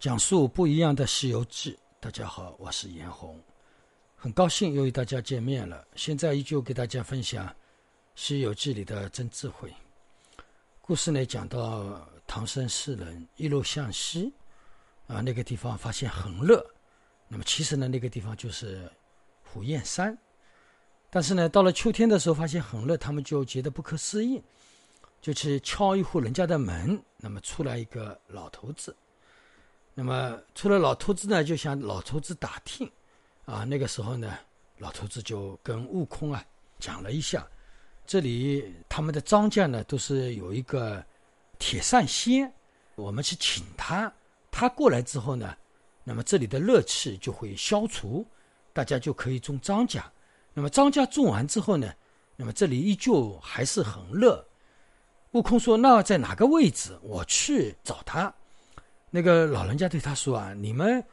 讲述不一样的《西游记》。大家好，我是严红，很高兴又与大家见面了。现在依旧给大家分享《西游记》里的真智慧。故事呢讲到唐僧四人一路向西，那个地方发现恒乐，那么其实呢那个地方就是虎偃山。但是呢，到了秋天的时候，发现很热，他们就觉得不可思议，就去敲一户人家的门。那么出来一个老头子，那么出了老头子呢，就向老头子打听。那个时候呢，老头子就跟悟空讲了一下，这里他们的张家呢都是有一个铁扇仙，我们去请他，他过来之后呢，那么这里的热气就会消除，大家就可以种张家。那么张家种完之后呢，那么这里依旧还是很热。悟空说，那在哪个位置，我去找他。那个老人家对他说，你们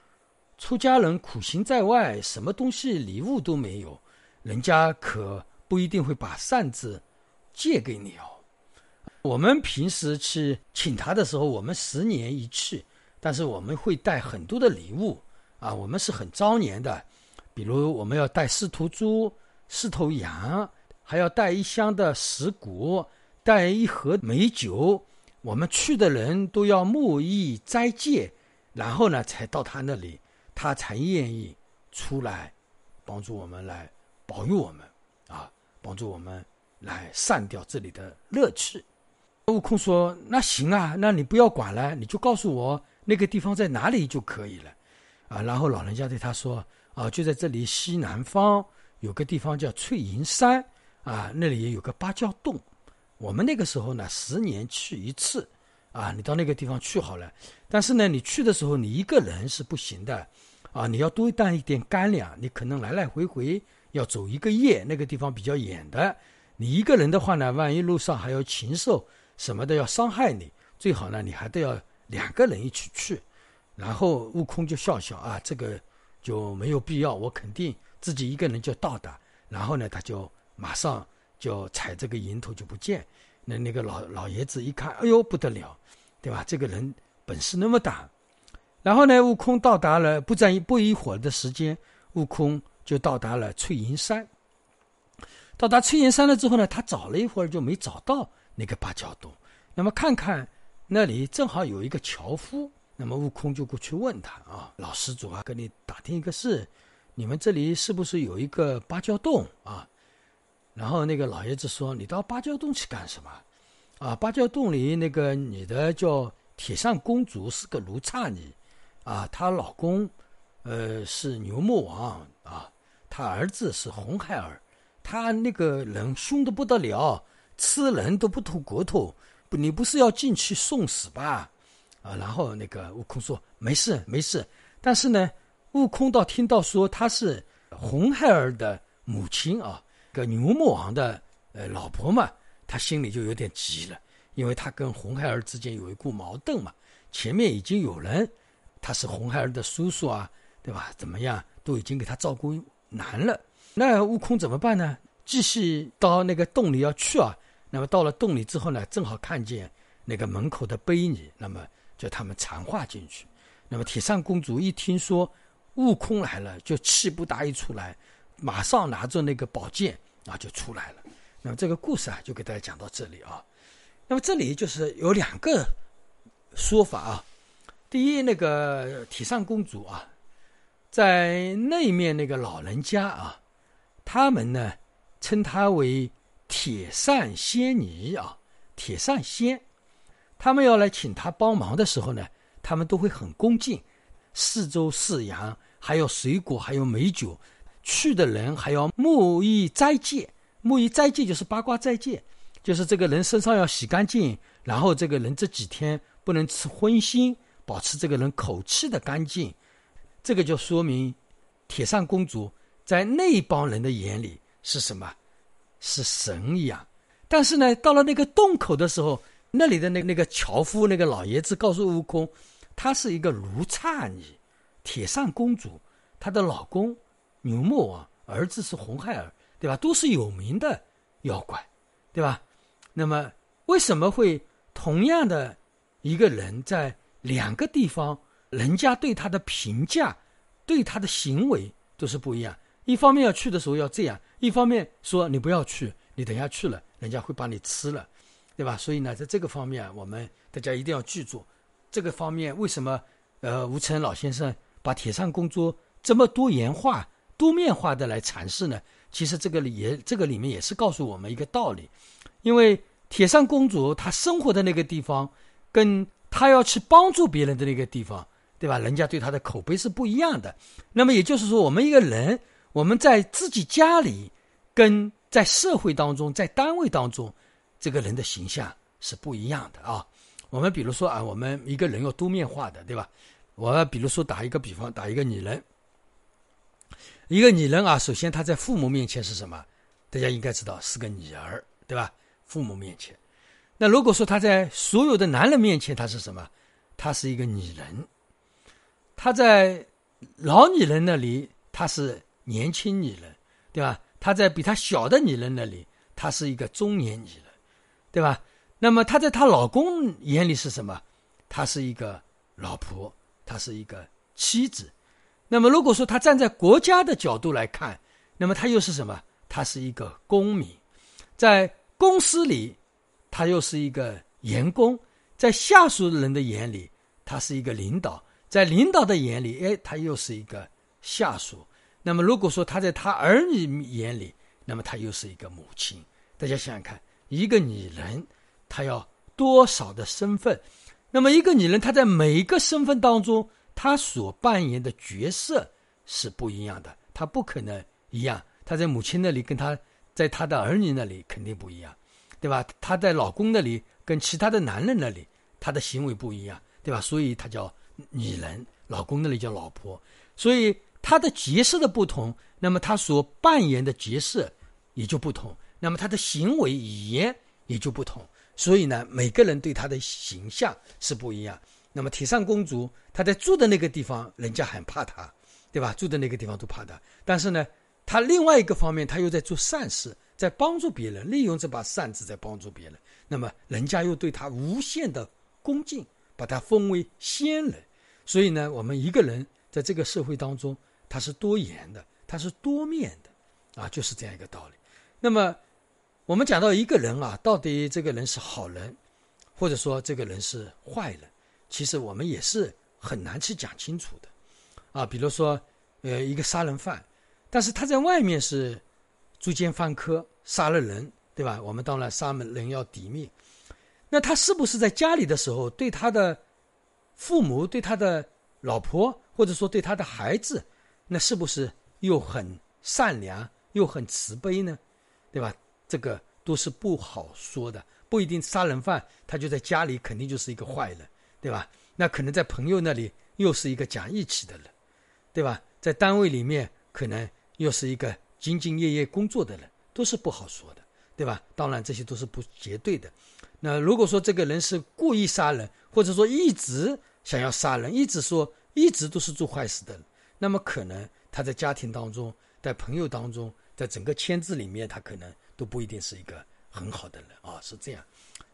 出家人苦行在外，什么东西礼物都没有，人家可不一定会把扇子借给你哦。我们平时去请他的时候，我们10年一去，但是我们会带很多的礼物我们是很招年的，比如我们要带4头猪、4头羊，还要带1箱的石鼓，带1盒美酒。我们去的人都要沐浴斋戒，然后呢才到他那里，他才愿意出来帮助我们，来保佑我们帮助我们来散掉这里的热气。悟空说，那行那你不要管了，你就告诉我那个地方在哪里就可以了然后老人家对他说，就在这里西南方有个地方叫翠云山那里也有个芭蕉洞。我们那个时候呢10年去一次你到那个地方去好了。但是呢你去的时候你一个人是不行的你要多带一点干粮，你可能来来回回要走1个夜，那个地方比较远的。你一个人的话呢，万一路上还有禽兽什么的要伤害你，最好呢你还得要2个人一起去。然后悟空就笑笑这个就没有必要，我肯定自己一个人就到达。然后呢他就马上就踩这个蝇头就不见。那个 老爷子一看，哎呦不得了，对吧，这个人本事那么大。然后呢悟空到达了，不一会儿的时间，悟空就到达了翠云山。到达翠云山了之后呢，他找了一会儿就没找到那个芭蕉洞。那么看那里正好有一个樵夫，那么悟空就过去问他老施主跟你打听一个事，你们这里是不是有一个芭蕉洞然后那个老爷子说，你到芭蕉洞去干什么芭蕉洞里那个你的叫铁扇公主是个奴婢女她老公是牛魔王她儿子是红孩儿，她那个人凶得不得了，吃人都不吐骨头，你不是要进去送死吧然后那个悟空说，没事。但是呢悟空倒听到说他是红孩儿的母亲个牛魔王的老婆嘛，他心里就有点急了，因为他跟红孩儿之间有一股矛盾嘛，前面已经有人，他是红孩儿的叔叔对吧，怎么样都已经给他照顾难了。那悟空怎么办呢？继续到那个洞里要去那么到了洞里之后呢，正好看见那个门口的碑泥，那么就他们缠化进去。那么铁扇公主一听说悟空来了，就气不打一处来，马上拿着那个宝剑就出来了。那么这个故事就给大家讲到这里那么这里就是有2个说法第一，那个铁扇公主在那面那个老人家他们呢称她为铁扇仙女铁扇仙。他们要来请他帮忙的时候呢，他们都会很恭敬，4周4羊，还有水果，还有美酒。去的人还要沐浴斋戒，沐浴斋戒就是八卦斋戒，就是这个人身上要洗干净，然后这个人这几天不能吃荤腥，保持这个人口气的干净。这个就说明铁扇公主在那帮人的眼里是什么？是神一样。但是呢，到了那个洞口的时候，那里的那个樵夫那个老爷子告诉悟空，她是一个奴婢女，铁扇公主，她的老公牛魔王，儿子是红孩儿，对吧，都是有名的妖怪，对吧。那么为什么会同样的一个人在2个地方人家对他的评价，对他的行为都是不一样。一方面要去的时候要这样，一方面说你不要去，你等下去了人家会把你吃了，对吧？所以呢，在这个方面我们大家一定要记住，这个方面为什么吴承恩老先生把铁扇公主这么多元化多面化的来阐释呢？其实这个里面也是告诉我们一个道理，因为铁扇公主她生活的那个地方跟她要去帮助别人的那个地方，对吧？人家对她的口碑是不一样的。那么也就是说，我们一个人，我们在自己家里跟在社会当中在单位当中，这个人的形象是不一样的啊。我们比如说啊，我们一个人要多面化的，对吧？我比如说打一个比方，打一个女人，一个女人啊，首先她在父母面前是什么？大家应该知道是个女儿，对吧？父母面前。那如果说她在所有的男人面前，她是什么？她是一个女人。她在老女人那里，她是年轻女人，对吧？她在比她小的女人那里，她是一个中年女人，对吧？那么她在她老公眼里是什么？她是一个老婆，她是一个妻子。那么如果说她站在国家的角度来看，那么她又是什么？她是一个公民。在公司里，她又是一个员工。在下属人的眼里，她是一个领导。在领导的眼里，她又是一个下属。那么如果说她在她儿女眼里，那么她又是一个母亲。大家想想看，一个女人她要多少的身份？那么一个女人她在每一个身份当中，她所扮演的角色是不一样的，她不可能一样。她在母亲那里跟她在她的儿女那里肯定不一样，对吧？她在老公那里跟其他的男人那里，她的行为不一样，对吧？所以她叫女人，老公那里叫老婆。所以她的角色的不同，那么她所扮演的角色也就不同，那么她的行为语言也就不同。所以呢，每个人对她的形象是不一样。那么铁扇公主她在住的那个地方，人家很怕她，对吧？住的那个地方都怕她。但是呢，她另外一个方面，她又在做善事，在帮助别人，利用这把扇子在帮助别人。那么人家又对她无限的恭敬，把她封为仙人。所以呢，我们一个人在这个社会当中，她是多元的，她是多面的啊，就是这样一个道理。那么我们讲到一个人啊，到底这个人是好人，或者说这个人是坏人，其实我们也是很难去讲清楚的啊。比如说一个杀人犯，但是他在外面是作奸犯科，杀了人，对吧？我们当然杀人要抵命。那他是不是在家里的时候，对他的父母，对他的老婆，或者说对他的孩子，那是不是又很善良又很慈悲呢？对吧？这个都是不好说的，不一定杀人犯他就在家里肯定就是一个坏人，对吧？那可能在朋友那里又是一个讲义气的人，对吧？在单位里面可能又是一个兢兢业业工作的人，都是不好说的，对吧？当然这些都是不绝对的。那如果说这个人是故意杀人，或者说一直想要杀人，一直都是做坏事的人，那么可能他在家庭当中，在朋友当中，在整个圈子里面，他可能都不一定是一个很好的人啊，是这样。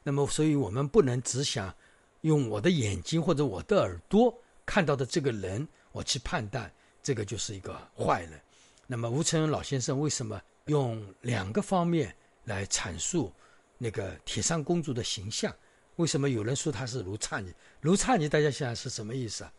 那么所以我们不能只想用我的眼睛或者我的耳朵看到的这个人，我去判断这个就是一个坏人。那么吴承恩老先生为什么用两个方面来阐述那个铁扇公主的形象？为什么有人说她是卢刹尼？卢刹尼大家想想是什么意思啊？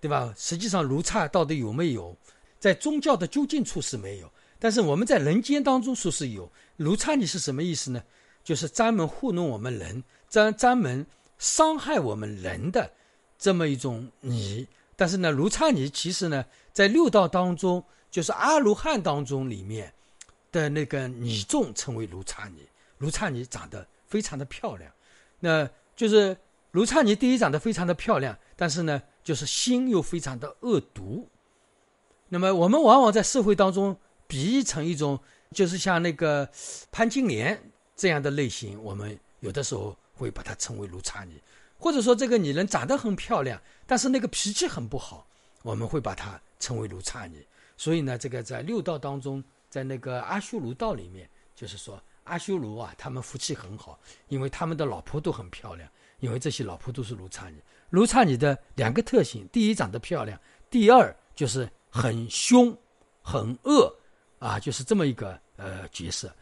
对吧？实际上卢刹到底有没有？在宗教的究竟处是没有，但是我们在人间当中说是有。卢刹尼是什么意思呢？就是专门糊弄我们人，专门伤害我们人的这么一种你。但是呢，卢刹尼其实呢，在六道当中，就是阿罗汉当中里面的那个女众称为卢刹尼。卢刹尼长得非常的漂亮，那就是卢刹尼第一长得非常的漂亮，但是呢，就是心又非常的恶毒。那么我们往往在社会当中比喻成一种，就是像那个潘金莲这样的类型，我们有的时候会把它称为卢刹尼，或者说这个女人长得很漂亮，但是那个脾气很不好，我们会把她称为卢刹尼。所以呢，这个在六道当中，在那个阿修罗道里面，就是说阿修罗啊，他们福气很好，因为他们的老婆都很漂亮，因为这些老婆都是卢刹女。卢刹女的两个特性，第一长得漂亮，第二就是很凶很恶啊，就是这么一个角色。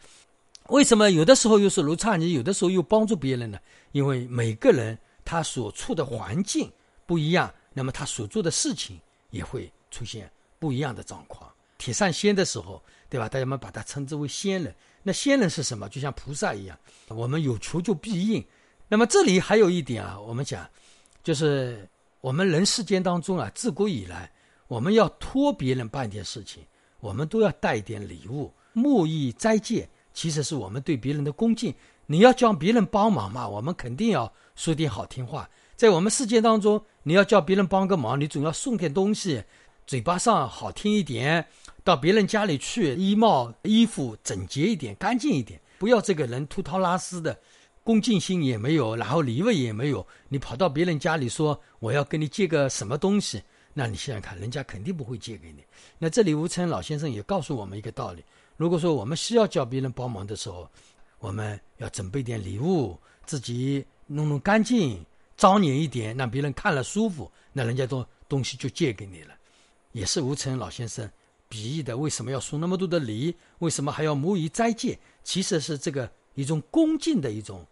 为什么有的时候又是卢刹女，有的时候又帮助别人呢？因为每个人他所处的环境不一样，那么他所做的事情也会出现不一样的状况。铁扇仙的时候，对吧？大家们把它称之为仙人。那仙人是什么？就像菩萨一样，我们有求就必应。那么这里还有一点啊，我们讲，就是我们人世间当中啊，自古以来，我们要托别人办一点事情，我们都要带一点礼物。沐浴斋戒其实是我们对别人的恭敬。你要叫别人帮忙嘛，我们肯定要说点好听话。在我们世界当中，你要叫别人帮个忙，你总要送点东西，嘴巴上好听一点，到别人家里去，衣帽衣服整洁一点，干净一点，不要这个人秃头拉丝的，恭敬心也没有，然后礼物也没有，你跑到别人家里说我要跟你借个什么东西，那你想想看，人家肯定不会借给你。那这里吴承恩老先生也告诉我们一个道理，如果说我们需要叫别人帮忙的时候，我们要准备点礼物，自己弄弄干净，招捻一点，让别人看了舒服，那人家东西就借给你了。也是吴承恩老先生鄙夷的，为什么要送那么多的礼，为什么还要沐浴斋戒，其实是这个一种恭敬的一种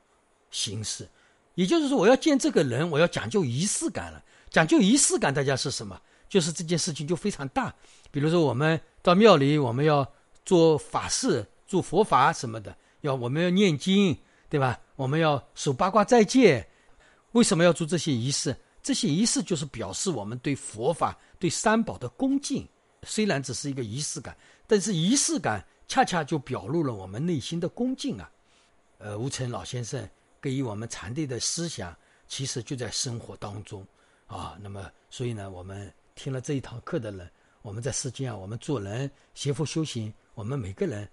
形式。也就是说，我要见这个人，我要讲究仪式感了。讲究仪式感大家是什么？就是这件事情就非常大。比如说我们到庙里，我们要做法事，做佛法什么的，我们要念经，对吧？我们要守八卦斋戒。为什么要做这些仪式？这些仪式就是表示我们对佛法、对三宝的恭敬。虽然只是一个仪式感，但是仪式感恰恰就表露了我们内心的恭敬啊。吴承恩老先生给予我们禅定的思想，其实就在生活当中啊。那么，所以呢，我们听了这一堂课的人，我们在世间啊，我们做人学佛修行，我们每个人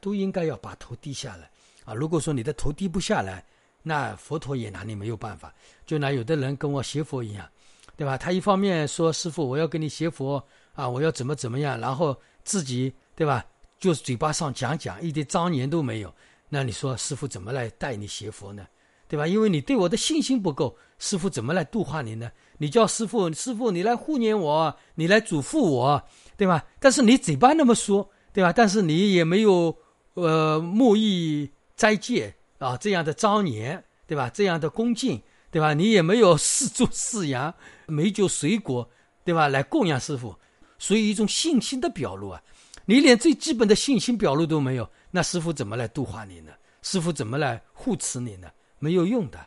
都应该要把头低下来啊。如果说你的头低不下来，那佛陀也拿你没有办法。就拿有的人跟我学佛一样，对吧？他一方面说师父我要跟你学佛啊，我要怎么怎么样，然后自己，对吧，就是嘴巴上讲一点张扬都没有，那你说师父怎么来带你学佛呢？对吧？因为你对我的信心不够，师父怎么来度化你呢？你叫师父你来护念我，你来嘱咐我，对吧？但是你嘴巴那么说，对吧？但是你也没有沐浴斋戒啊，这样的张年，对吧？这样的恭敬，对吧？你也没有四猪四羊、美酒水果，对吧？来供养师父，属于一种信心的表露啊！你连最基本的信心表露都没有，那师父怎么来度化你呢？师父怎么来护持你呢？没有用的，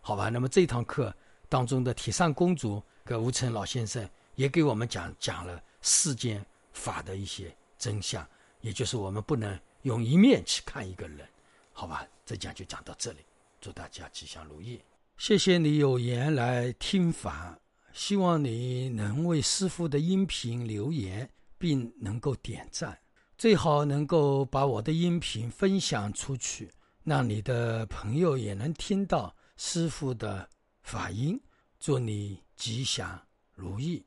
好吧？那么这一堂课当中的铁扇公主跟吴承恩老先生也给我们讲了世间法的一些真相，也就是我们不能用一面去看一个人，好吧？这讲就讲到这里，祝大家吉祥如意。谢谢你有缘来听法，希望你能为师父的音频留言，并能够点赞，最好能够把我的音频分享出去，让你的朋友也能听到师父的法音。祝你吉祥如意。